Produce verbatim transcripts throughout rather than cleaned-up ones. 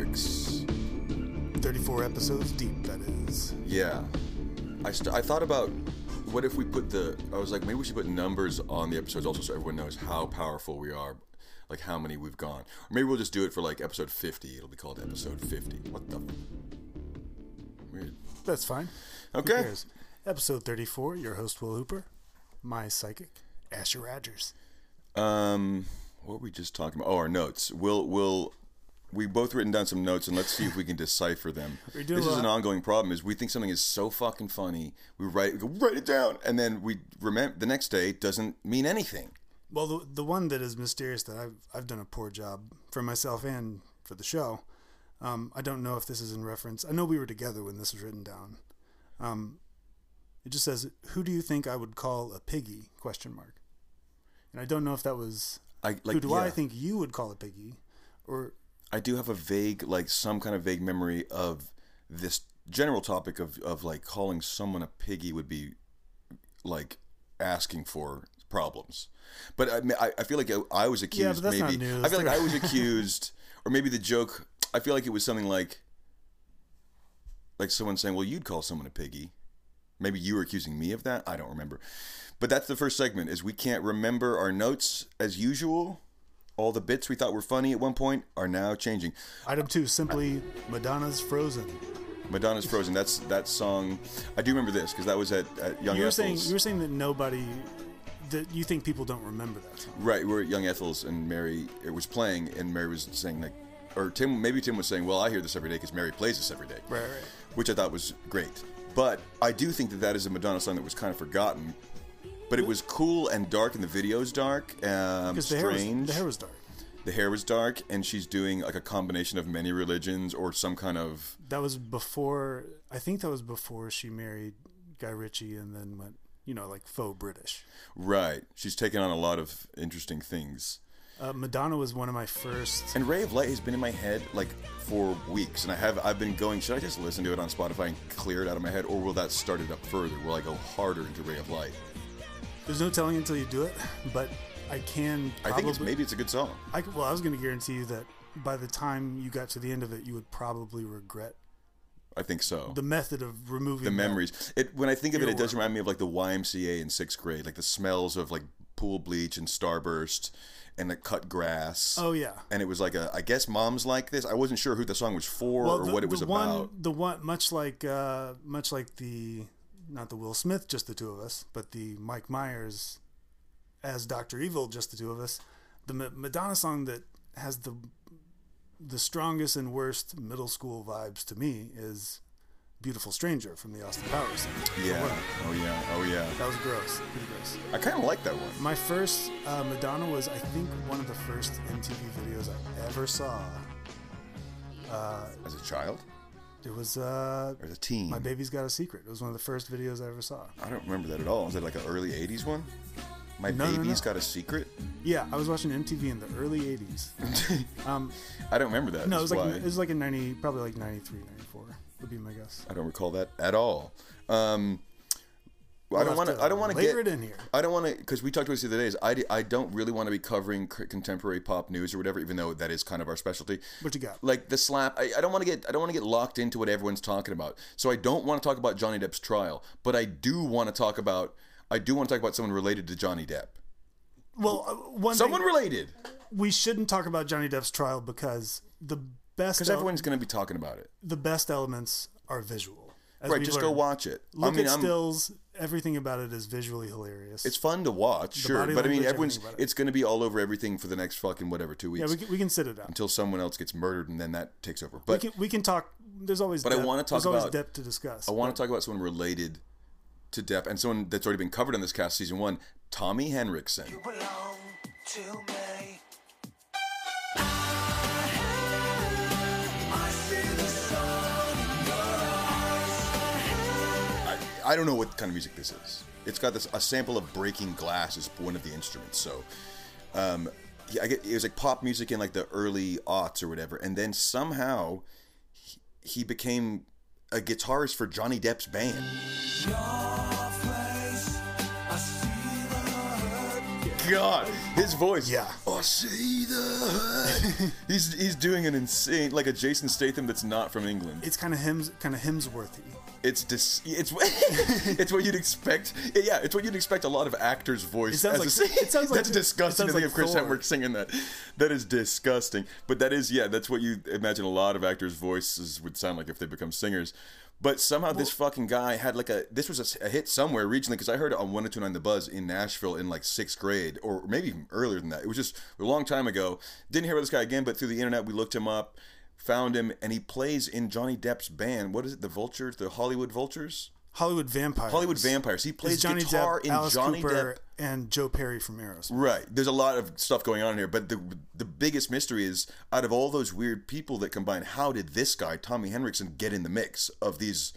Matrix. thirty-four episodes deep, that is. Yeah. I, st- I thought about, what if we put the... I was like, maybe we should put numbers on the episodes also so everyone knows how powerful we are, like how many we've gone. Or maybe we'll just do it for like episode fifty. It'll be called episode fifty. What the... Weird. That's fine. Okay. Episode thirty-four, your host, Will Hooper. My psychic, Asher Rogers. Um... What were we just talking about? Oh, our notes. We'll, we'll, we both written down some notes, and let's see if we can decipher them. This is an ongoing problem, is we think something is so fucking funny, we write, we go, write it down, and then we remember the next day it doesn't mean anything. Well, the the one that is mysterious that I've, I've done a poor job for myself and for the show, um, I don't know if this is in reference. I know we were together when this was written down. Um, it just says, who do you think I would call a piggy, question mark. And I don't know if that was... I, like, Who do yeah. I think you would call a piggy? Or I do have a vague, like some kind of vague memory of this general topic of, of like calling someone a piggy would be like asking for problems. But I mean, I, I feel like I, I was accused. Yeah, but that's maybe. Not news. I feel like I was accused, or maybe the joke. I feel like it was something like like someone saying, "Well, you'd call someone a piggy." Maybe you were accusing me of that. I don't remember. But that's the first segment, is we can't remember our notes as usual. All the bits we thought were funny at one point are now changing. Item two, simply Madonna's Frozen. Madonna's Frozen. That's that song. I do remember this because that was at, at Young you were Ethel's. Saying, you were saying that nobody, that you think people don't remember that song. Right. We were at Young Ethel's and Mary, it was playing and Mary was saying like, or Tim, maybe Tim was saying, well, I hear this every day because Mary plays this every day. Right, right. Which I thought was great. But I do think that that is a Madonna song that was kind of forgotten. But it was cool and dark, and the video's dark. Um, because the strange. Hair was, the hair was dark. The hair was dark, and she's doing like a combination of many religions or some kind of... That was before... I think that was before she married Guy Ritchie and then went, you know, like faux British. Right. She's taken on a lot of interesting things. Uh, Madonna was one of my first... And Ray of Light has been in my head like for weeks, and I have, I've been going, should I just listen to it on Spotify and clear it out of my head, or will that start it up further? Will I go harder into Ray of Light? There's no telling until you do it, but I can probably... I think it's, maybe it's a good song. I could, well, I was going to guarantee you that by the time you got to the end of it, you would probably regret... I think so. The method of removing... The memories. It, when I think of it, it does remind me of like the Y M C A in sixth grade, like the smells of like pool bleach and starburst and the cut grass. Oh, yeah. And it was like, a, I guess Mom's Like This. I wasn't sure who the song was for well, or the, what it was the one, about. The one, much like, uh, much like the... Not the Will Smith, just the two of us, but the Mike Myers as Doctor Evil, just the two of us. The M- Madonna song that has the the strongest and worst middle school vibes to me is "Beautiful Stranger" from the Austin Powers. Yeah. Oh yeah. Oh yeah. That was gross. Pretty gross. I kind of like that one. My first uh, Madonna was, I think, one of the first M T V videos I ever saw. Uh, as a child. It was uh, or the teen. My Baby's Got a Secret. It was one of the first videos I ever saw. I don't remember that at all. Was it like an early eighties one? My no, Baby's no, no. Got a Secret? Yeah, I was watching M T V in the early eighties. um, I don't remember that. No, it was like it was like in ninety, probably like ninety-three, ninety-four would be my guess. I don't recall that at all. Um, we'll I don't want to. I don't want to get it in here. I don't want to, because we talked about this the other day. Is I, I don't really want to be covering c- contemporary pop news or whatever, even though that is kind of our specialty. What you got? Like the slap. I, I don't want to get. I don't want to get locked into what everyone's talking about. So I don't want to talk about Johnny Depp's trial, but I do want to talk about. I do want to talk about someone related to Johnny Depp. Well, uh, one someone thing, related. We shouldn't talk about Johnny Depp's trial because the best. Because everyone's going to be talking about it. The best elements are visual. As right, just learned. Go watch it. Look I mean, at stills. I'm, everything about it is visually hilarious. It's fun to watch, the sure. But I mean, everyone's it. It's going to be all over everything for the next fucking whatever, two weeks. Yeah, we can, we can sit it out. Until someone else gets murdered, and then that takes over. But We can, we can talk. There's always but depth. I want to talk there's about, always depth to discuss. I want to talk about someone related to Depp, and someone that's already been covered on this cast, season one, Tommy Henriksen. You belong to me. I don't know what kind of music this is. It's got this a sample of breaking glass is one of the instruments. So, um, I get it was like pop music in like the early aughts or whatever, and then somehow he, he became a guitarist for Johnny Depp's band. Your face, I see the hurt. god, his voice. Yeah. Oh, see the. he's he's doing an insane, like a Jason Statham that's not from England. It's kind of Hems, kind of Hemsworthy. It's dis- it's it's what you'd expect. Yeah, it's what you'd expect a lot of actors' voice. It sounds as like a, it sounds like that's disgusting to think of Chris Hemsworth singing that. That is disgusting. But that is yeah, that's what you imagine a lot of actors' voices would sound like if they become singers. But somehow well, this fucking guy had like a this was a, a hit somewhere regionally, because I heard it on one oh two point nine The Buzz in Nashville in like sixth grade or maybe even earlier than that. It was just a long time ago. Didn't hear about this guy again, but through the internet we looked him up. Found him, and he plays in Johnny Depp's band. What is it? The Vultures? The Hollywood Vultures? Hollywood Vampires. Hollywood Vampires. He plays Johnny guitar Depp, in Alice Johnny Cooper, Depp. And Joe Perry from Aerosmith. Right. There's a lot of stuff going on here, but the the biggest mystery is, out of all those weird people that combine, how did this guy, Tommy Henriksen, get in the mix of these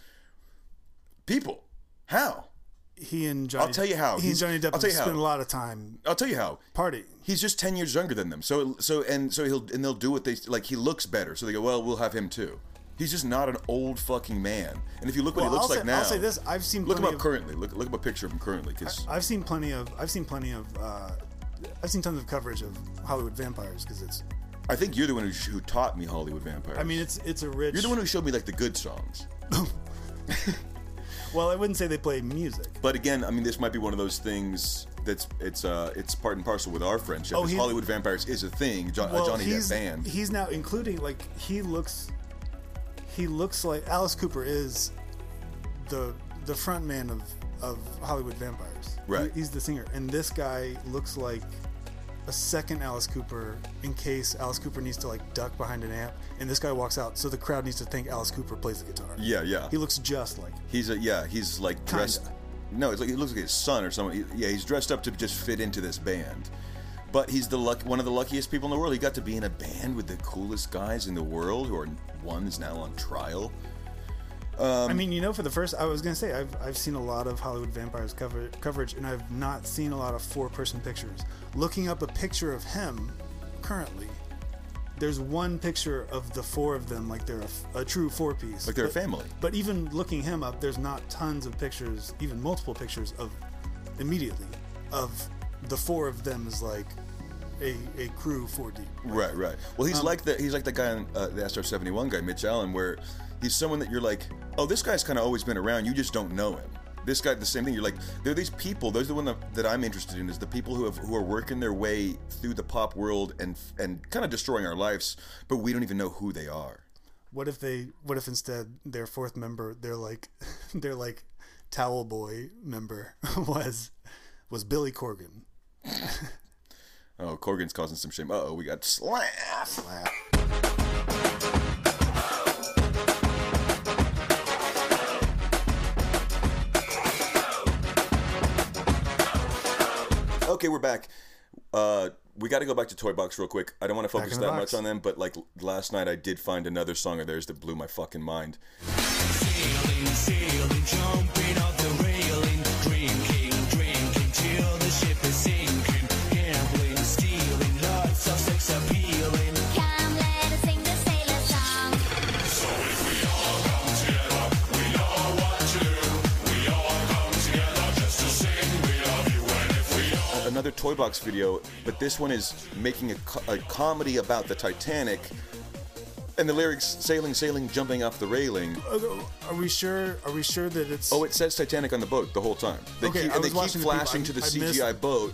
people? How? He and Johnny. I'll tell you how. He He's, and Johnny Depp spend a lot of time. I'll tell you how. Party. He's just ten years younger than them. So so and so he'll and they'll do what they like. He looks better, so they go, well, we'll have him too. He's just not an old fucking man. And if you look well, what he looks I'll like say, now, I'll say this: I've seen look him up of, currently. Look look up a picture of him currently, because I've seen plenty of I've seen plenty of uh, I've seen tons of coverage of Hollywood Vampires, because it's. I think you're the one who, who taught me Hollywood Vampires. I mean, it's it's a rich. You're the one who showed me like the good songs. Well, I wouldn't say they play music. But again, I mean, this might be one of those things that's it's uh it's part and parcel with our friendship. Oh, he, Hollywood Vampires is a thing. Jo- well, Johnny Depp band. He's now including like he looks, he looks like Alice Cooper is the the front man of, of Hollywood Vampires. Right. He, he's the singer, and this guy looks like a second Alice Cooper, in case Alice Cooper needs to like duck behind an amp and this guy walks out, so the crowd needs to think Alice Cooper plays the guitar. Yeah, yeah. He looks just like him. He's a yeah, he's like Kinda. dressed No, it's like he looks like his son or someone. He, yeah, he's dressed up to just fit into this band. But he's the luck, one of the luckiest people in the world. He got to be in a band with the coolest guys in the world, who are one is now on trial. Um, I mean, you know, for the first, I was gonna say I've I've seen a lot of Hollywood Vampires cover, coverage, and I've not seen a lot of four-person pictures. Looking up a picture of him currently, there's one picture of the four of them, like they're a, a true four-piece, like they're but, a family. But even looking him up, there's not tons of pictures, even multiple pictures of immediately of the four of them is like. A, a crew four deep. Right, right. right. Well, he's um, like the he's like the guy on uh, the Astro seventy-one guy, Mitch Allen, where he's someone that you're like, oh, this guy's kind of always been around. You just don't know him. This guy, the same thing. You're like, there are these people. Those are the one that, that I'm interested in, is the people who have who are working their way through the pop world and and kind of destroying our lives, but we don't even know who they are. What if they? What if instead their fourth member, they're like, they're like, Towel Boy member was was Billy Corgan. Oh, Corgan's causing some shame. Uh-oh, we got slap. Slap. Okay, we're back. Uh, we got to go back to Toy Box real quick. I don't want to focus that much on them, but like last night I did find another song of theirs that blew my fucking mind. Sailing, sailing, jumping off the railing, drinking, drinking till the ship is sinking. Another Toy Box video, but this one is making a, co- a comedy about the Titanic, and the lyrics, sailing, sailing, jumping off the railing. Are we sure, are we sure that it's... Oh, it says Titanic on the boat the whole time. They okay, keep, I and they keep flashing the to the I C G I missed... boat.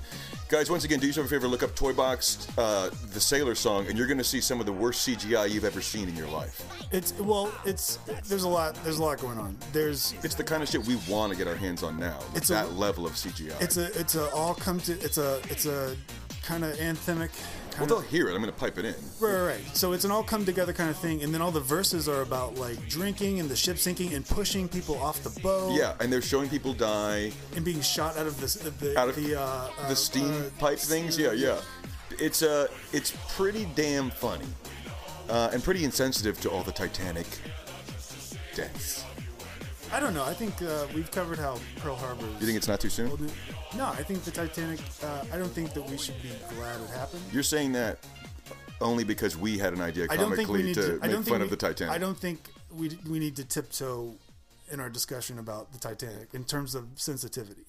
Guys, once again, do yourself a favor, look up Toy Box, uh, the Sailor song, and you're going to see some of the worst C G I you've ever seen in your life. It's, well, it's, there's a lot, there's a lot going on. There's... It's the kind of shit we want to get our hands on now, like it's that a, level of C G I. It's a, it's a all come to, it's a, it's a kind of anthemic... Well, they'll hear it. I'm going to pipe it in. Right, right, right. So it's an all come together kind of thing. And then all the verses are about like drinking and the ship sinking and pushing people off the boat. Yeah, and they're showing people die. And being shot out of the, the, out of the, uh, the uh, steam uh, pipe steam things. Yeah, yeah. It's uh, it's pretty damn funny uh, and pretty insensitive to all the Titanic deaths. I don't know. I think uh, we've covered how Pearl Harbor is... You think it's not too soon? No, I think the Titanic... Uh, I don't think that we should be glad it happened. You're saying that only because we had an idea comically to, to make fun we, of the Titanic. I don't think we we need to tiptoe in our discussion about the Titanic in terms of sensitivity.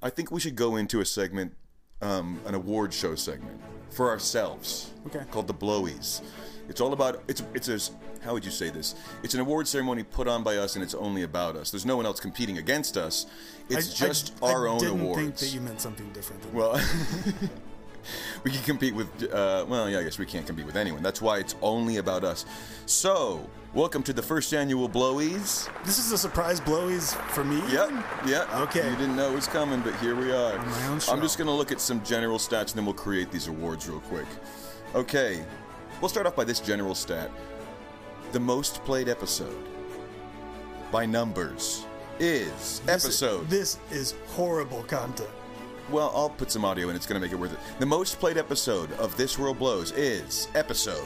I think we should go into a segment um, an award show segment for ourselves. Okay. Called the Blowies. It's all about, it's it's a, how would you say this? It's an award ceremony put on by us, and it's only about us. There's no one else competing against us. It's I, just I, our I own awards. I didn't think that you meant something different than well, that. We can compete with, uh, well, yeah, I guess we can't compete with anyone. That's why it's only about us. So, welcome to the first annual Blowies. This is a surprise Blowies for me? Yep, yep. Okay. You didn't know it was coming, but here we are. On my own show. I'm just going to look at some general stats, and then we'll create these awards real quick. Okay. We'll start off by this general stat. The most played episode by numbers is this episode. Is, this is horrible content. Well, I'll put some audio in. It's going to make it worth it. The most played episode of This World Blows is episode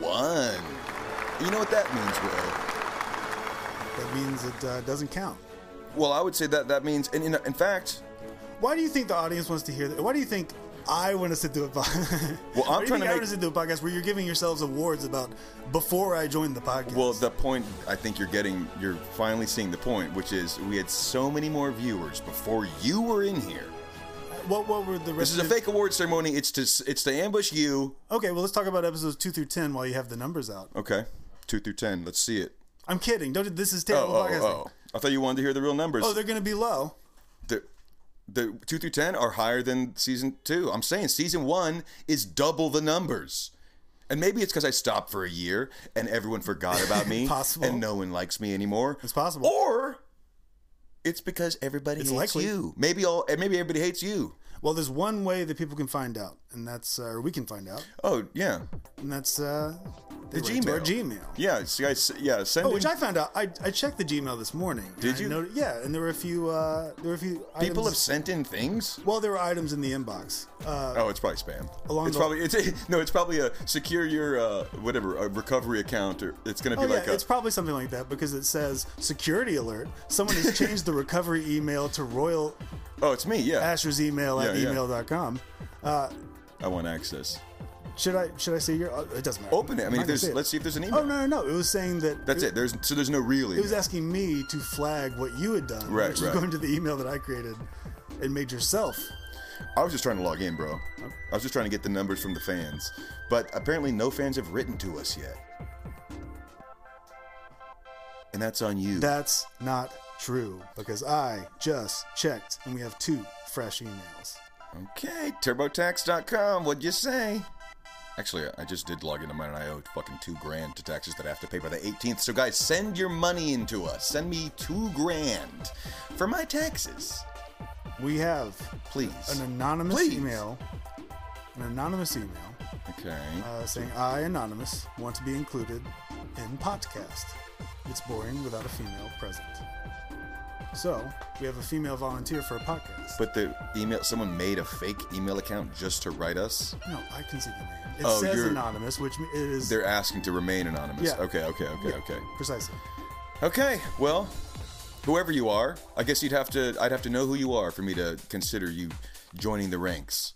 one. You know what that means, Will? That means it uh, doesn't count. Well, I would say that that means, and in, in fact... Why do you think the audience wants to hear that? Why do you think... I want us to do a podcast. Well, I'm trying to make... I want us to do a podcast where you're giving yourselves awards about before I joined the podcast. Well, the point I think you're getting, you're finally seeing the point, which is we had so many more viewers before you were in here. What? What were the? Rest this is of... a fake award ceremony. It's to it's to ambush you. Okay, well, let's talk about episodes two through ten while you have the numbers out. Okay, two through ten. Let's see it. I'm kidding. Don't. This is terrible oh, oh, podcasting. Oh, I thought you wanted to hear the real numbers. Oh, they're going to be low. They're... The two through ten are higher than season two. I'm saying season one is double the numbers. And maybe it's because I stopped for a year and everyone forgot about me. Possible. And no one likes me anymore. It's possible. Or it's because everybody it's hates likely. you. Maybe all maybe everybody hates you. Well, there's one way that people can find out, and that's uh, or we can find out. Oh yeah, and that's uh, the Gmail. Our Gmail. Yeah, so guys, yeah. Send oh, in... which I found out. I, I checked the Gmail this morning. Did you? Noted, yeah, and there were a few. Uh, there were a few. People items... have sent in things. Well, there were items in the inbox. Uh, oh, it's probably spam. Along it's the... probably it's a, no, it's probably a secure your uh, whatever a recovery account or it's going to be oh, like yeah, a... it's probably something like that because it says security alert. Someone has changed the recovery email to Royal. Oh, it's me. Yeah, Asher's email yeah. at Yeah. email dot com. Uh, I want access. Should I should I say your? Uh, it doesn't matter. Open it. I mean, if there's, let's see if there's an email. Oh no, no, no! It was saying that. That's it. it. There's so there's no real email. It was asking me to flag what you had done, right? Which right. was going to the email that I created and made yourself. I was just trying to log in, bro. Okay. I was just trying to get the numbers from the fans, but apparently no fans have written to us yet, and that's on you. That's not true because I just checked and we have two fresh emails. Okay, turbo tax dot com, what'd you say? Actually, I just did log into mine and I owe fucking two grand to taxes that I have to pay by the eighteenth. So guys, send your money into us. Send me two grand for my taxes. We have please an anonymous please. email. An anonymous email. Okay. Uh, saying, I, Anonymous, want to be included in podcast. It's boring without a female present. So, we have a female volunteer for a podcast. But the email, someone made a fake email account just to write us? No, I can see the name. It oh, says anonymous, which is... They're asking to remain anonymous. Yeah. Okay, okay, okay, yeah, okay. Precisely. Okay, well, whoever you are, I guess you'd have to, I'd have to know who you are for me to consider you joining the ranks.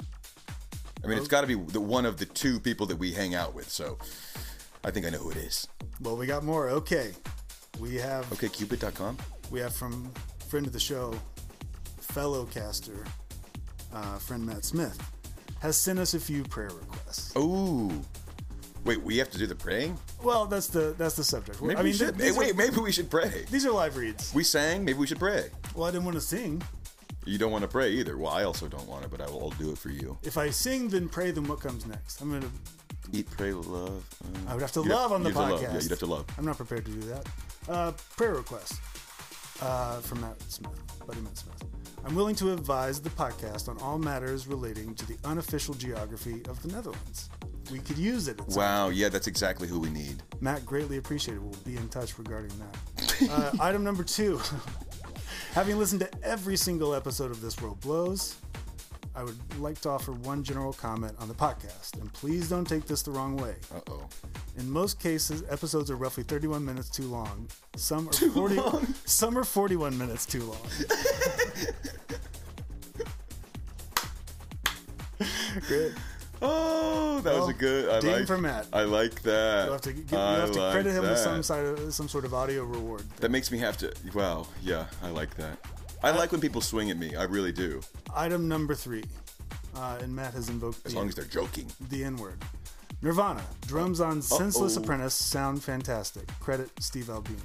I mean, okay. It's got to be the one of the two people that we hang out with, so I think I know who it is. Well, we got more. Okay. We have... okay cupid dot com. We have from friend of the show, fellow caster, uh, friend Matt Smith, has sent us a few prayer requests. Oh, wait, we have to do the praying? Well, that's the that's the subject. Maybe I mean, we should. Th- hey, wait, are, maybe we should pray. These are live reads. We sang. Maybe we should pray. Well, I didn't want to sing. You don't want to pray either. Well, I also don't want to, but I will do it for you. If I sing, then pray. Then what comes next? I'm gonna eat, pray, love. Uh, I would have to love have, on the podcast. Yeah, you'd have to love. I'm not prepared to do that. Uh, prayer requests. Uh, from Matt Smith, buddy Matt Smith. I'm willing to advise the podcast on all matters relating to the unofficial geography of the Netherlands. We could use it. Wow, yeah, that's exactly who we need. Matt, greatly appreciated. We'll be in touch regarding that. Uh, item number two. Having listened to every single episode of This World Blows, I would like to offer one general comment on the podcast, and please don't take this the wrong way. Uh-oh. In most cases, episodes are roughly thirty-one minutes too long. Some are too forty long. Some are forty-one minutes too long. Great. Oh, that well, was a good. I like for Matt. I like that. You'll have to, give, you'll have to like credit him that. with some side of, some sort of audio reward. Thing. That makes me have to. Wow. Yeah, I like that. I like when people swing at me. I really do. Item number three. uh, and Matt has invoked as the, long as they're joking. The N-word. Nirvana, drums on Senseless Uh-oh. Apprentice sound fantastic. Credit Steve Albini.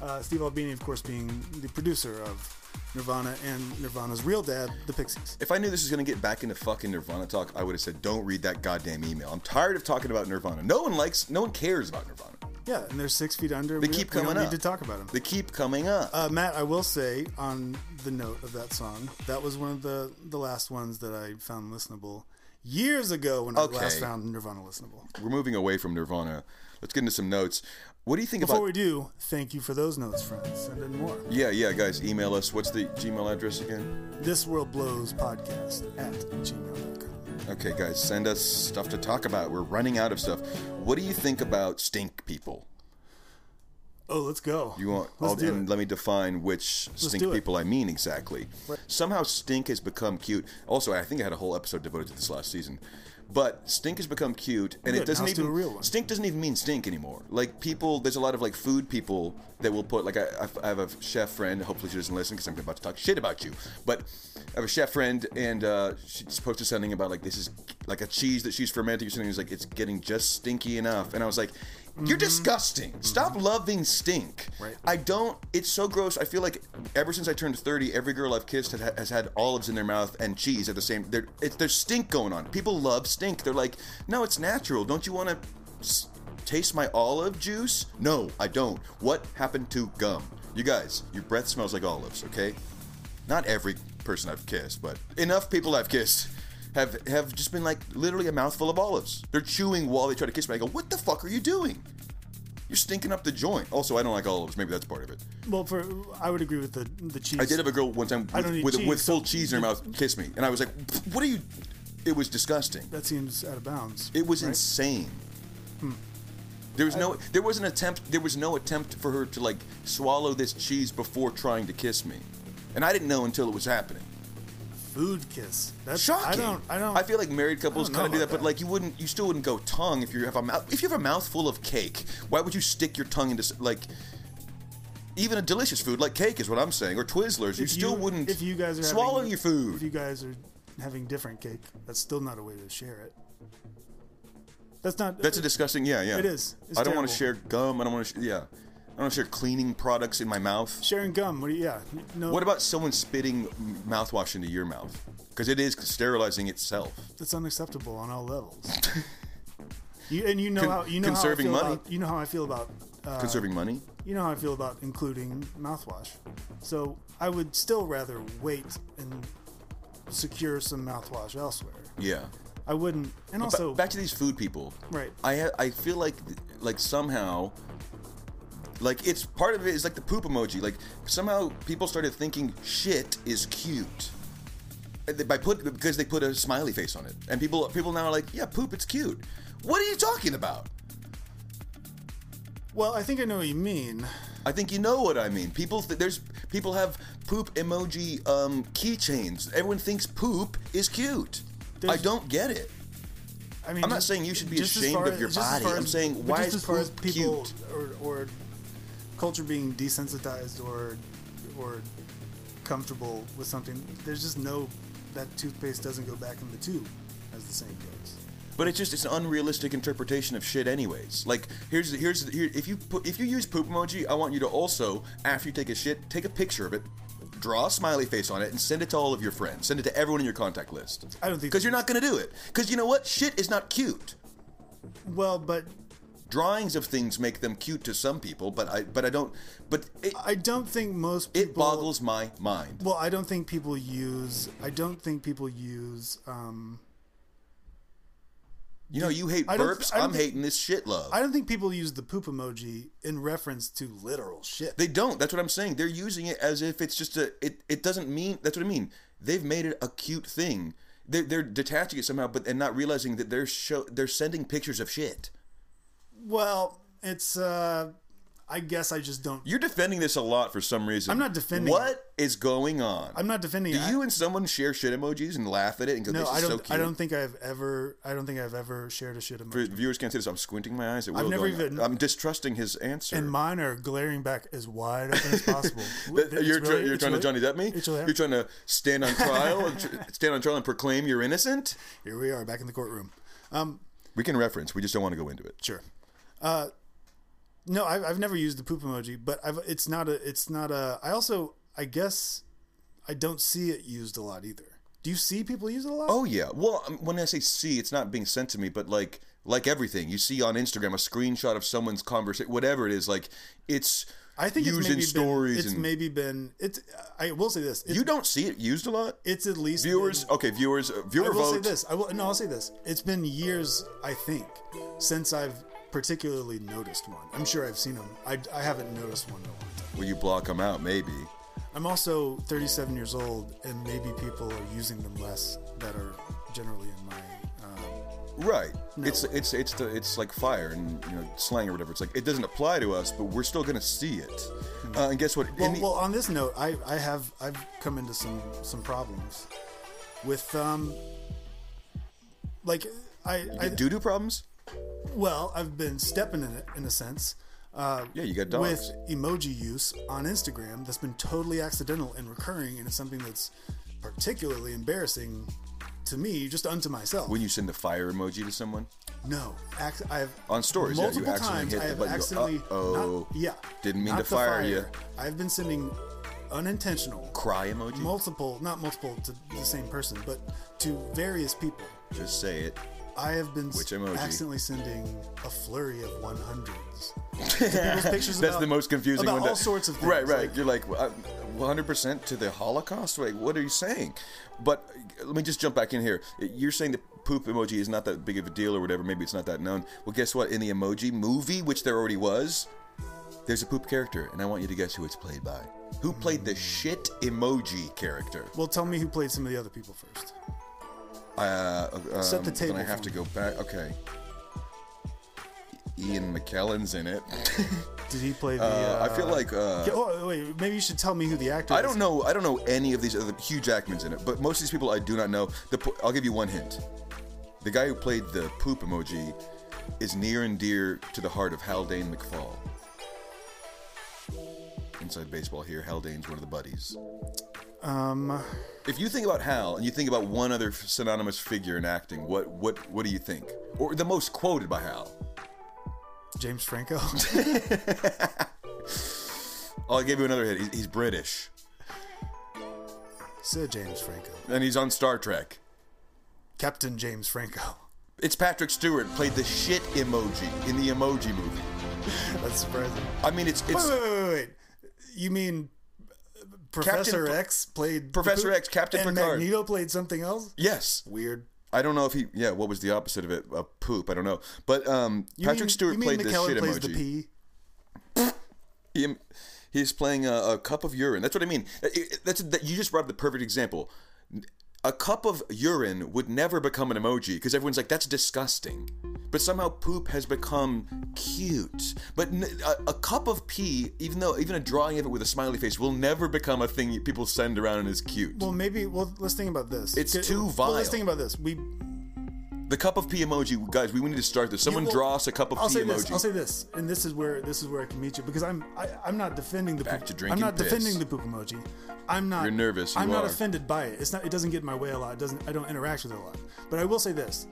Uh, Steve Albini, of course, being the producer of Nirvana and Nirvana's real dad, the Pixies. If I knew this was going to get back into fucking Nirvana talk, I would have said, don't read that goddamn email. I'm tired of talking about Nirvana. No one likes, no one cares about Nirvana. Yeah, and they're six feet under. They we, keep coming we don't up. Need to talk about them. They keep coming up. Uh, Matt, I will say, on the note of that song, that was one of the, the last ones that I found listenable years ago when okay. I last found Nirvana listenable. We're moving away from Nirvana. Let's get into some notes. What do you think Before about... Before we do, thank you for those notes, friends. Send in more. Yeah, yeah, guys, email us. What's the Gmail address again? this world blows podcast at gmail dot com. Okay, guys, send us stuff to talk about. We're running out of stuff. What do you think about stink people? Oh, let's go. You want? Let's do it. Let me define which stink people I mean exactly. Right. Somehow stink has become cute. Also, I think I had a whole episode devoted to this last season. But stink has become cute, and Good, it doesn't even do a real one. Stink doesn't even mean stink anymore. Like people, there's a lot of like food people that will put like I, I have a chef friend. Hopefully she doesn't listen because I'm about to talk shit about you. But I have a chef friend, and uh, she's posted something about like this is like a cheese that she's fermenting or something. It's like it's getting just stinky enough, and I was like, you're mm-hmm. disgusting. Mm-hmm. Stop loving stink. Right. I don't. It's so gross. I feel like ever since I turned thirty, every girl I've kissed has, has had olives in their mouth and cheese at the same. There, there's stink going on. People love stink. They're like, no, it's natural. Don't you want to s- taste my olive juice? No, I don't. What happened to gum? You guys, your breath smells like olives. Okay. Not every person I've kissed, but enough people I've kissed. have have just been like literally a mouthful of olives. They're chewing while they try to kiss me. I go, what the fuck are you doing? You're stinking up the joint. Also, I don't like olives. Maybe that's part of it. Well, for I would agree with the the cheese. I did have a girl one time with, with, cheese, with full so cheese in her mouth kiss me. And I was like, what are you... It was disgusting. That seems out of bounds. It was right? insane. Hmm. There was I, no... There was an attempt... There was no attempt for her to like swallow this cheese before trying to kiss me. And I didn't know until it was happening. Food kiss. That's shocking. I don't. I don't. I feel like married couples kind of do that, that, but like you wouldn't. You still wouldn't go tongue if you have a mouth. If you have a mouthful of cake, why would you stick your tongue into like even a delicious food like cake is what I'm saying or Twizzlers? You, you still wouldn't. If you guys are swallow having, your food. If you guys are having different cake, that's still not a way to share it. That's not. That's it, a disgusting. Yeah, yeah. It is. It's I don't want to share gum. I don't want to. Sh- yeah. I don't know if you're cleaning products in my mouth. Sharing gum. What do you, yeah. No. What about someone spitting mouthwash into your mouth? Because it is sterilizing itself. That's unacceptable on all levels. you, and you know Con, how you know conserving how I feel money. About, you know how I feel about uh, conserving money. You know how I feel about including mouthwash. So I would still rather wait and secure some mouthwash elsewhere. Yeah. I wouldn't. And also but back to these food people. Right. I I feel like like somehow. Like, it's part of it is like the poop emoji. Like, somehow people started thinking shit is cute by put because they put a smiley face on it. And people people now are like, yeah, poop, it's cute. What are you talking about? Well, I think I know what you mean. I think you know what I mean. People th- there's people have poop emoji um, keychains. Everyone thinks poop is cute. There's- I don't get it. I mean, I'm not just, saying you should be ashamed as of your as, body. As, I'm saying why is poop cute? Or, or culture being desensitized or or comfortable with something, there's just no, that toothpaste doesn't go back in the tube, as the saying goes. But it's just, it's an unrealistic interpretation of shit anyways. Like, here's, here's here, if you put, if you use poop emoji, I want you to also, after you take a shit, take a picture of it, draw a smiley face on it, and send it to all of your friends. Send it to everyone in your contact list. I don't think... Because you're not going to do it. Because you know what? Shit is not cute. Well, but... Drawings of things make them cute to some people, but I but I don't... But it, I don't think most people... It boggles my mind. Well, I don't think people use... I don't think people use... Um, you know, you hate burps. I'm think, hating this shit love. I don't think people use the poop emoji in reference to literal shit. They don't. That's what I'm saying. They're using it as if it's just a... It, it doesn't mean... That's what I mean. They've made it a cute thing. They're, they're detaching it somehow, but and not realizing that they're show, they're sending pictures of shit. Well, it's uh, I guess I just don't. You're defending this a lot for some reason. I'm not defending what it. What is going on? I'm not defending Do it. Do you and someone share shit emojis and laugh at it and go, no, this is I don't, so cute? I don't think I've ever, I don't think I've ever shared a shit emoji. For viewers can't see this. I'm squinting my eyes at Will. I've never even, I'm distrusting his answer. And mine are glaring back as wide open as possible. You're, really, you're trying really, to Johnny Depp me? Really you're trying to stand on trial and tr- stand on trial and proclaim you're innocent? Here we are, back in the courtroom. Um, we can reference. We just don't want to go into it. Sure. Uh, No, I've I've never used the poop emoji, but I've it's not a it's not a. I also I guess I don't see it used a lot either. Do you see people use it a lot? Oh yeah. Well, when I say see, it's not being sent to me, but like like everything you see on Instagram, a screenshot of someone's conversation, whatever it is, like it's. I think used it's maybe in stories been, it's and, maybe been it's. I will say this. You don't see it used a lot. It's at least viewers. Been, okay, viewers. Uh, viewer votes. I will votes. say this. I will no. I'll say this. It's been years, I think, since I've. particularly noticed one. I'm sure I've seen them. I, I haven't noticed one in a long time. Will you block them out? Maybe. I'm also thirty-seven years old, and maybe people are using them less that are generally in my um, right. Network. It's it's it's the, it's like fire and you know slang or whatever. It's like it doesn't apply to us, but we're still gonna see it. Mm-hmm. Uh, and guess what? Well, the- well, on this note, I I have I've come into some some problems with um like I, I doo-doo problems. Well, I've been stepping in it, in a sense. Uh, yeah, you got dogs. With emoji use on Instagram that's been totally accidental and recurring, and it's something that's particularly embarrassing to me, just unto myself. When you send the fire emoji to someone? No. Ac- I've on stories, yeah, you accidentally hit the button. Accidentally, oh, yeah. Didn't mean to fire, fire you. I've been sending unintentional. Cry emoji? Multiple, not multiple to the same person, but to various people. Just say it. I have been accidentally sending a flurry of one hundreds. That's about, the most confusing about one. About all sorts of things. Right, right. Like, you're like, one hundred percent to the Holocaust? Wait, what are you saying? But let me just jump back in here. You're saying the poop emoji is not that big of a deal or whatever. Maybe it's not that known. Well, guess what? In the Emoji movie, which there already was, there's a poop character, and I want you to guess who it's played by. Who played the shit emoji character? Well, tell me who played some of the other people first. Uh, um, Set the table. Then I have to go back. Okay. Ian McKellen's in it. Did he play the? Uh, uh, I feel like. Uh, oh, wait, maybe you should tell me who the actor. I don't is. know. I don't know any of these other Hugh Jackman's in it, but most of these people I do not know. The I'll give you one hint. The guy who played the poop emoji is near and dear to the heart of Haldane McFall. Inside baseball here. Haldane's one of the buddies. Um, if you think about Hal and you think about one other synonymous figure in acting, what what what do you think? Or the most quoted by Hal? James Franco. I'll give you another hint. He's, he's British. Sir James Franco. And he's on Star Trek. Captain James Franco. It's Patrick Stewart played the shit emoji in the Emoji movie. That's surprising. I mean, it's it's. Wait, wait, wait, wait. You mean? Professor Captain, X played Professor Poop, X, Captain and Picard. And Magneto played something else? Yes. Weird. I don't know if he... Yeah, what was the opposite of it? A poop, I don't know. But um, Patrick mean, Stewart played this shit plays emoji. The he, he's playing a, a cup of urine. That's what I mean. That's that, you just brought up the perfect example. A cup of urine would never become an emoji because everyone's like, that's disgusting. But somehow poop has become cute. But a, a cup of pee, even though even a drawing of it with a smiley face, will never become a thing people send around as cute. Well, maybe. Well, let's think about this. It's too vile. Well, let's think about this. We, the cup of pee emoji, guys. We, we need to start this. Someone yeah, well, draw us a cup of I'll pee say emoji. This, I'll say this, and this is where this is where I can meet you because I'm I, I'm not defending the Back poop. To drinking I'm not piss. defending the poop emoji. I'm not. You're nervous. You I'm are. not offended by it. It's not. It doesn't get in my way a lot. It doesn't. I don't interact with it a lot. But I will say this.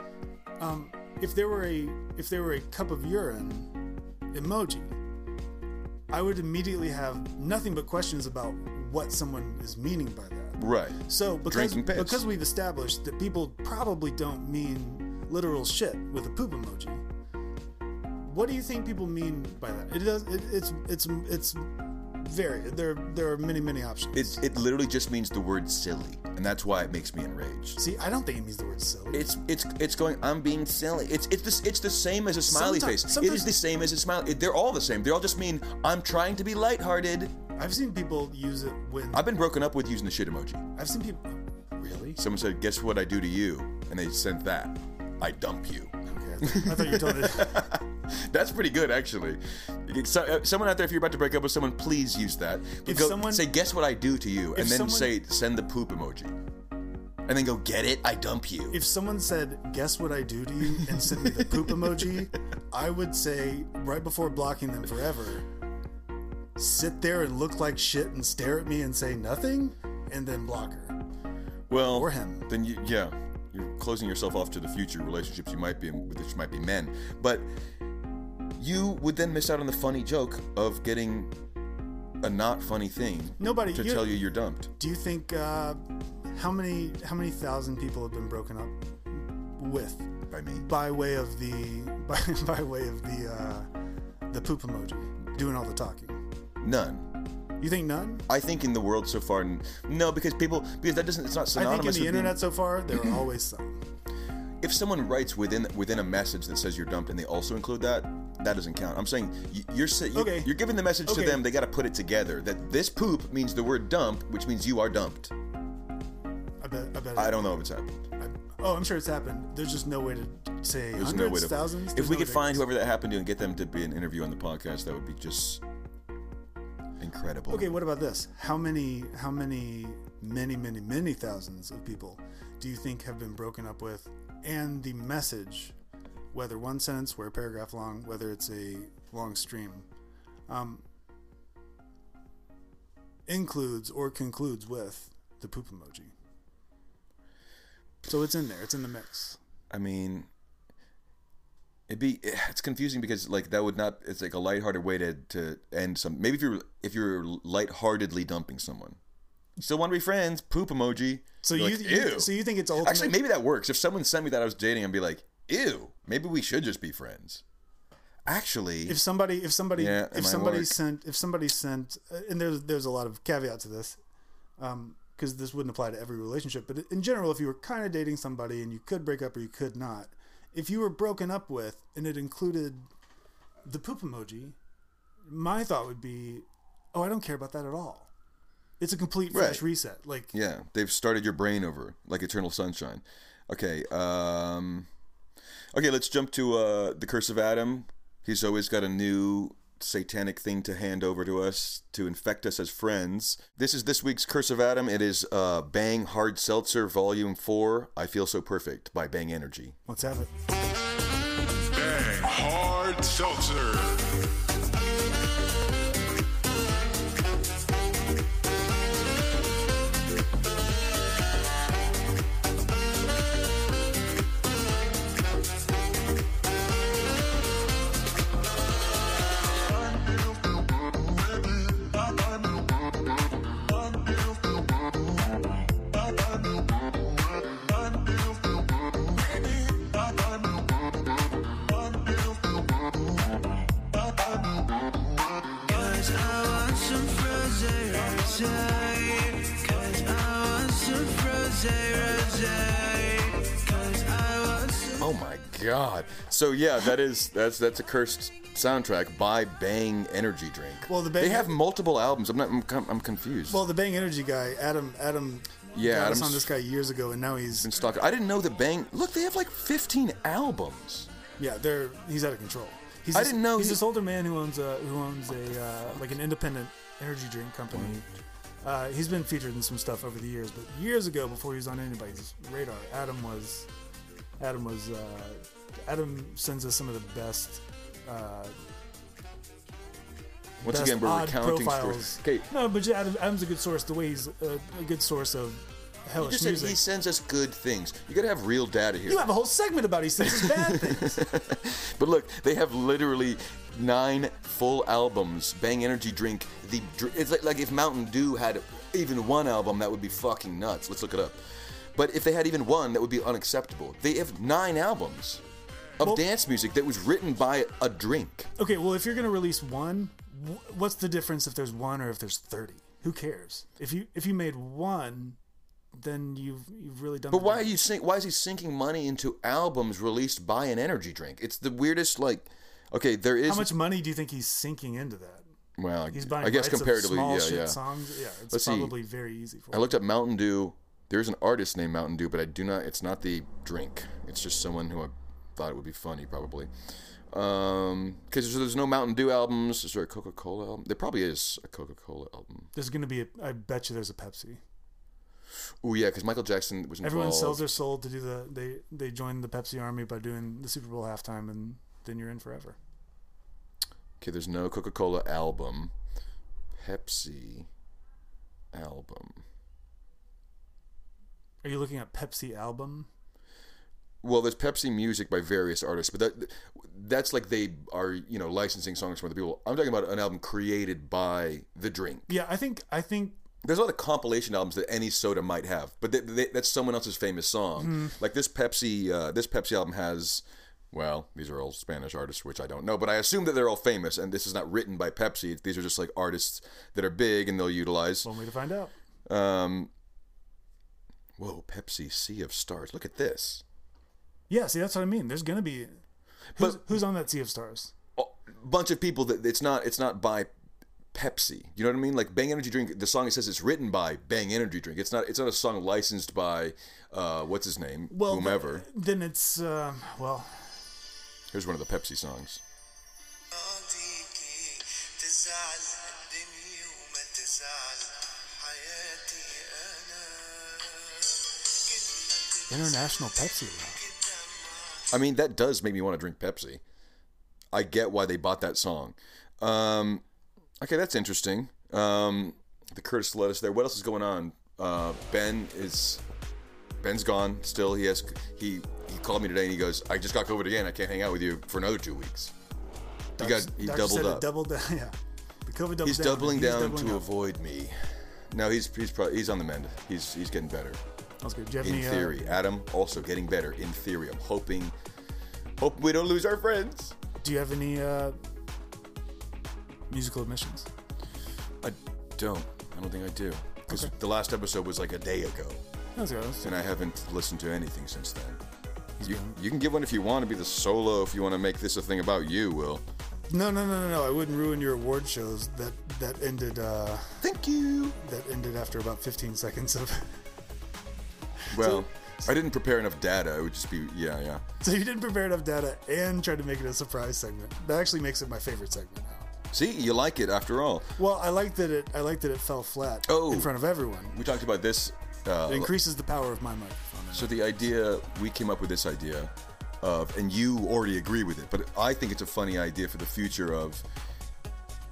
Um, If there were a if there were a cup of urine emoji, I would immediately have nothing but questions about what someone is meaning by that. Right. So because because we've established that people probably don't mean literal shit with a poop emoji, what do you think people mean by that? It does. It, it's it's it's very there. There are many many options. It's it literally just means the word silly. And that's why it makes me enraged. See, I don't think it means the word silly. It's it's it's going. I'm being silly. It's it's the, it's the same as a smiley sometimes, face. Sometimes it is the same as a smiley. It, they're all the same. They all just mean I'm trying to be lighthearted. I've seen people use it when I've been broken up with using the shit emoji. I've seen people. Really? Someone said, "Guess what I do to you," and they sent that. I dump you. Okay. answer. I thought you were telling us. That's pretty good, actually. So, uh, someone out there, if you're about to break up with someone, please use that. If go, someone, say, guess what I do to you, and then someone, say, send the poop emoji. And then go, get it? I dump you. If someone said, guess what I do to you, and send me the poop emoji, I would say, right before blocking them forever, sit there and look like shit and stare at me and say nothing, and then block her. Well, or him. Then, you, yeah, you're closing yourself off to the future relationships you might be in, which might be men. But you would then miss out on the funny joke of getting a not funny thing Nobody, to tell you you're dumped. Do you think... Uh, How many how many thousand people have been broken up with by me by way of the by, by way of the uh, the poop emoji doing all the talking? None. You think none? I think in the world so far, no, because people because that doesn't it's not synonymous. I think in the internet being, so far there are always some. If someone writes within within a message that says you're dumped and they also include that, that doesn't count. I'm saying you're you're, okay. you're giving the message okay. to them. They got to put it together that this poop means the word dump, which means you are dumped. I, bet I don't know if it's happened. I'm, oh, I'm sure it's happened. There's just no way to say there's hundreds, no way to, thousands. If we no could things. find whoever that happened to and get them to be an interview on the podcast, that would be just incredible. Okay, what about this? How many, how many, many, many, many thousands of people do you think have been broken up with? And the message, whether one sentence, whether a paragraph long, whether it's a long stream, um, includes or concludes with the poop emoji. So it's in there. It's in the mix. I mean, it'd be it's confusing because like that would not. It's like a lighthearted way to, to end some. Maybe if you're if you're lightheartedly dumping someone, you still want to be friends. Poop emoji. So you're you, like, you ew. So you think it's ultimate? Actually maybe that works. If someone sent me that I was dating, I'd be like, ew. Maybe we should just be friends. Actually, if somebody if somebody yeah, if somebody work. sent if somebody sent and there's there's a lot of caveats to this. Um, Because this wouldn't apply to every relationship, but in general, if you were kind of dating somebody and you could break up or you could not, if you were broken up with and it included the poop emoji, my thought would be, oh, I don't care about that at all. It's a complete fresh right. reset. Like, yeah, they've started your brain over, like Eternal Sunshine. Okay, um, okay, let's jump to uh, the Curse of Adam. He's always got a new satanic thing to hand over to us to infect us as friends. This is this week's Curse of Adam. It is uh, Bang Hard Seltzer Volume four, I Feel So Perfect by Bang Energy. Let's have it. Bang Hard Seltzer. Oh my god. So yeah, that is that's that's a cursed soundtrack by Bang Energy Drink. Well, the Bang They have multiple albums. I'm not I'm, I'm confused. Well, the Bang Energy guy, Adam Adam Yeah, got us on this guy years ago and now he's been stalking. I didn't know the Bang. Look, they have like fifteen albums. Yeah, they're he's out of control. He's I this, didn't know he's he... this older man who owns a who owns a uh, like an independent energy drink company. Uh, he's been featured in some stuff over the years, but years ago, before he was on anybody's radar, Adam was Adam was uh, Adam sends us some of the best. Uh, Once best again, we're odd recounting profiles. Okay. No, but Adam, Adam's a good source. The way he's a, a good source of. Hellish you just music. Said he sends us good things. You gotta have real data here. You have a whole segment about he sends us bad things. But look, they have literally nine full albums. Bang Energy Drink. The it's like, like if Mountain Dew had even one album, that would be fucking nuts. Let's look it up. But if they had even one, that would be unacceptable. They have nine albums of well, dance music that was written by a drink. Okay, well, if you're gonna release one, what's the difference if there's one or if there's thirty? Who cares? If you if you made one. Then you've you've really done. But why thing. are you sink, Why is he sinking money into albums released by an energy drink? It's the weirdest. Like, okay, there is. How much money do you think he's sinking into that? Well, he's buying I guess comparatively, small yeah, shit yeah. songs. Yeah, it's Let's probably see. very easy for. I him. looked up Mountain Dew. There's an artist named Mountain Dew, but I do not. It's not the drink. It's just someone who I thought it would be funny, probably. Um, because there's, there's no Mountain Dew albums. Is there a Coca-Cola album? There probably is a Coca-Cola album. There's going to be a, I bet you there's a Pepsi. Oh yeah, because Michael Jackson was involved. Everyone sells their soul to do the, they, they joined the Pepsi army by doing the Super Bowl halftime, and then you're in forever. Okay, there's no Coca-Cola album. Pepsi album. Are you looking at Pepsi album? Well, there's Pepsi music by various artists, but that that's like they are, you know, licensing songs from other people. I'm talking about an album created by the drink. Yeah, I think I think there's a lot of compilation albums that any soda might have, but they, they, that's someone else's famous song. Mm-hmm. Like this Pepsi, uh, this Pepsi album has, well, these are all Spanish artists, which I don't know, but I assume that they're all famous. And this is not written by Pepsi; these are just like artists that are big and they'll utilize. One way to find out. Um, whoa, Pepsi, Sea of Stars. Look at this. Yeah, see, that's what I mean. There's gonna be, who's, but, who's on that Sea of Stars? A bunch of people that it's not. It's not by Pepsi. You know what I mean? Like Bang Energy Drink. The song, it says it's written by Bang Energy Drink. It's not. It's not a song licensed by, uh, what's his name? Well, whomever. Then, then it's uh, well. Here's one of the Pepsi songs. International Pepsi. I mean, that does make me want to drink Pepsi. I get why they bought that song. Um, okay, that's interesting. Um, the Curtis Lettuce there. What else is going on? Uh, Ben is Ben's gone. Still, he has he he called me today and he goes, "I just got COVID again. I can't hang out with you for another two weeks." He got he Doctor doubled up. Doubled down. Yeah, the COVID doubled he's down. Doubling he's down doubling to down. Avoid me. No, he's he's probably, he's on the mend. He's he's getting better. That's good. Do you have in any, theory, uh, Adam also getting better. In theory, I'm hoping, hope we don't lose our friends. Do you have any uh, musical admissions? I don't. I don't think I do. Because okay. The last episode was like a day ago. That's good. That's good. And I haven't listened to anything since then. You, you can give one if you want to be the solo. If you want to make this a thing about you, Will. No, no, no, no, no. I wouldn't ruin your award shows. That that ended. Uh, Thank you. That ended after about fifteen seconds of. Well, so, I didn't prepare enough data. It would just be, yeah, yeah. So you didn't prepare enough data and tried to make it a surprise segment. That actually makes it my favorite segment now. See, you like it after all. Well, I like that it I like that it fell flat oh, in front of everyone. We talked about this. Uh, it increases the power of my microphone. So the idea, we came up with this idea of, and you already agree with it, but I think it's a funny idea for the future of,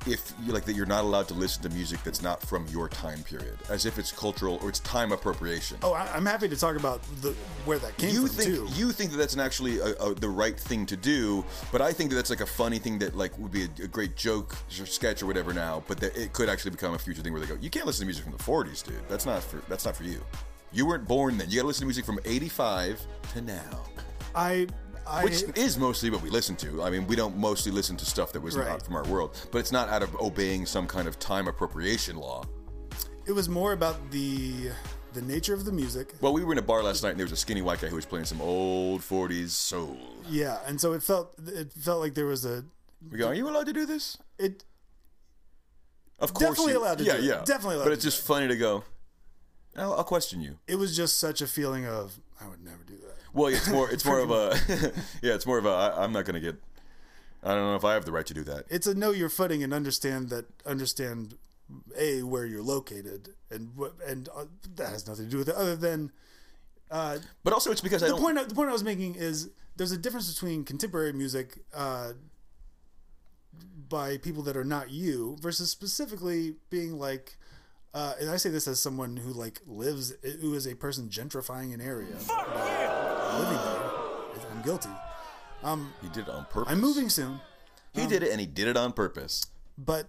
if you like that you're not allowed to listen to music that's not from your time period, as if it's cultural or it's time appropriation. Oh, I, I'm happy to talk about the where that came you from think, too. You think that that's an actually a, a, the right thing to do, but I think that that's like a funny thing that like would be a, a great joke or sketch or whatever now, but that it could actually become a future thing where they go, you can't listen to music from the forties, dude. That's not for that's not for you. You weren't born then. You got to listen to music from eighty-five to now. I. I, Which is mostly what we listen to. I mean, we don't mostly listen to stuff that was right. not from our world, but it's not out of obeying some kind of time appropriation law. It was more about the the nature of the music. Well, we were in a bar last night, and there was a skinny white guy who was playing some old forties soul. Yeah, and so it felt it felt like there was a. We go. Are you allowed to do this? It. Of course, definitely you, allowed to. Yeah, do yeah, it. Definitely allowed. But to it's do just it. Funny to go. I'll, I'll question you. It was just such a feeling of I would never do that. Well, yeah, it's more. It's more of a. yeah, it's more of a. I, I'm not going to get. I don't know if I have the right to do that. It's a know your footing and understand that. Understand, a where you're located, and and uh, that has nothing to do with it other than. Uh, but also, it's because I don't. Point, the point I was making is there's a difference between contemporary music, uh, by people that are not you, versus specifically being like. Uh, and I say this as someone who like lives, who is a person gentrifying an area. Fuck you! Yeah. Living there, I'm guilty. Um, he did it on purpose. I'm moving soon. He um, did it, and he did it on purpose. But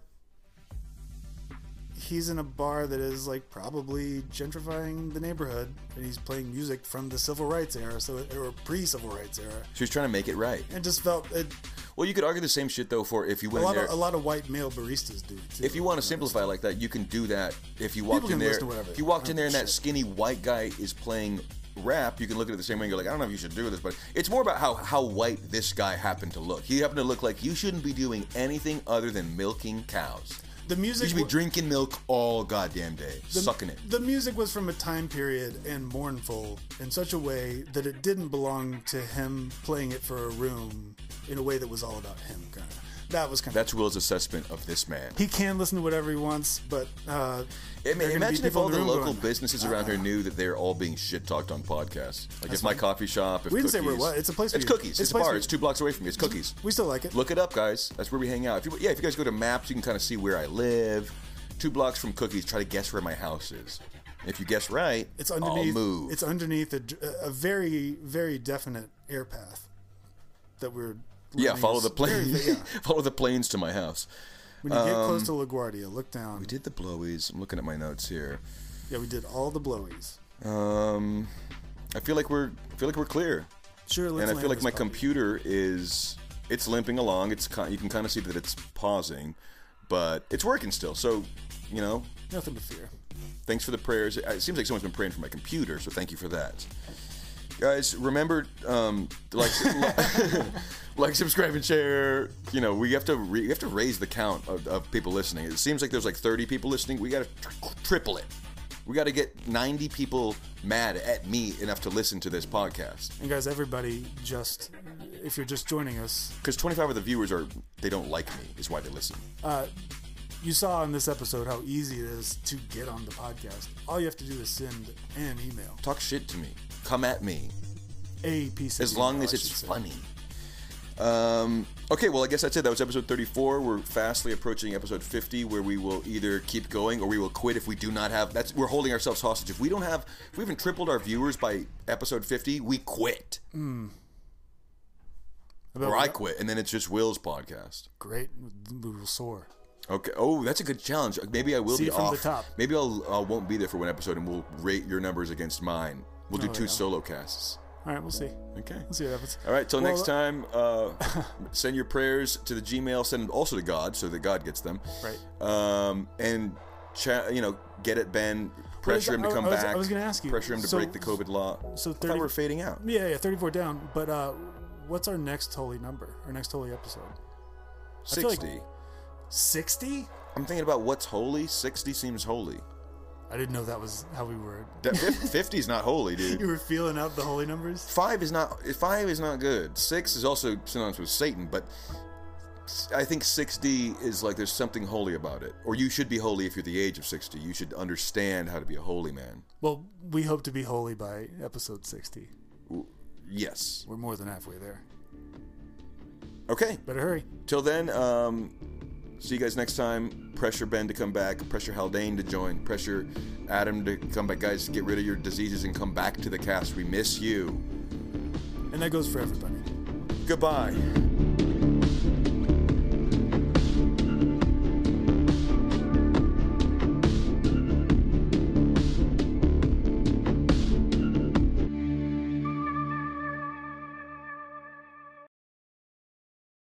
he's in a bar that is like probably gentrifying the neighborhood, and he's playing music from the civil rights era, so it, or pre-civil rights era. So he's trying to make it right. And just felt it. Well, you could argue the same shit, though, for if you went a lot in there... Of, a lot of white male baristas do, too. If you want to simplify like that, you can do that. If you walked in there... If you walked in there and that skinny white guy is playing rap, you can look at it the same way and go like, I don't know if you should do this, but... It's more about how, how white this guy happened to look. He happened to look like you shouldn't be doing anything other than milking cows. The music. You should be w- drinking milk all goddamn day, the, sucking it. The music was from a time period and mournful in such a way that it didn't belong to him playing it for a room in a way that was all about him, kind of. That was kind of. That's Will's assessment of this man. He can listen to whatever he wants, but uh, I mean, imagine if all the, the local going, businesses around uh, here knew that they're all being shit talked on podcasts. Like if my coffee shop, if we didn't say we're what. It's a place. For it's you. Cookies. It's, it's a bar. It's two blocks away from me. It's Cookies. We still like it. Look it up, guys. That's where we hang out. If you, yeah, if you guys go to maps, you can kind of see where I live. Two blocks from Cookies. Try to guess where my house is. If you guess right, it's underneath. I'll move. It's underneath a, a very, very definite air path that we're. Yeah, follow the planes. Yeah. Follow the planes to my house. When you um, get close to LaGuardia, look down. We did the blowies. I'm looking at my notes here. Yeah, we did all the blowies. Um, I feel like we're I feel like we're clear. Sure, let's. And I feel like my party. Computer is it's limping along. It's you can kind of see that it's pausing, but it's working still. So, you know, nothing to fear. Thanks for the prayers. It seems like someone's been praying for my computer, so thank you for that. Guys, remember, um, like, like, subscribe and share. You know, we have to re- we have to raise the count of, of people listening. It seems like there's like thirty people listening. We got to tri- triple it. We got to get ninety people mad at me enough to listen to this podcast. And guys, everybody, just if you're just joining us, because twenty-five of the viewers are they don't like me is why they listen. Uh, you saw in this episode how easy it is to get on the podcast. All you have to do is send an email. Talk shit to me. Come at me. A piece of as long email, as it's funny. Um, okay, well, I guess that's it. That was episode thirty-four. We're fastly approaching episode fifty, where we will either keep going or we will quit if we do not have. That's we're holding ourselves hostage. If we don't have, if we haven't tripled our viewers by episode fifty, we quit. Mm. Or what? I quit, and then it's just Will's podcast. Great, we will soar. Okay. Oh, that's a good challenge. Maybe I will See be from off. The top. Maybe I'll I won't be there for one episode, and we'll rate your numbers against mine. We'll do oh, two yeah. solo casts. All right, we'll see. Okay. We'll see what happens. All right, till well, next time, uh, send your prayers to the Gmail. Send them also to God so that God gets them. Right. Um, and, cha- you know, get it, Ben. Pressure well, him to come I, I was, back. I was going to ask you. Pressure him to so, break the COVID law. So thirty, I thought we were fading out. Yeah, yeah, thirty-four down. But uh, what's our next holy number? Our next holy episode? sixty. Like sixty? I'm thinking about what's holy. sixty seems holy. I didn't know that was how we were. fifty is not holy, dude. You were feeling out the holy numbers? Five is not Five is not good. Six is also synonymous with Satan, but I think sixty is like there's something holy about it. Or you should be holy if you're the age of sixty. You should understand how to be a holy man. Well, we hope to be holy by episode sixty. Yes. We're more than halfway there. Okay. Better hurry. Till then, um... see you guys next time. Pressure Ben to come back. Pressure Haldane to join. Pressure Adam to come back. Guys, get rid of your diseases and come back to the cast. We miss you. And that goes for everybody. Goodbye.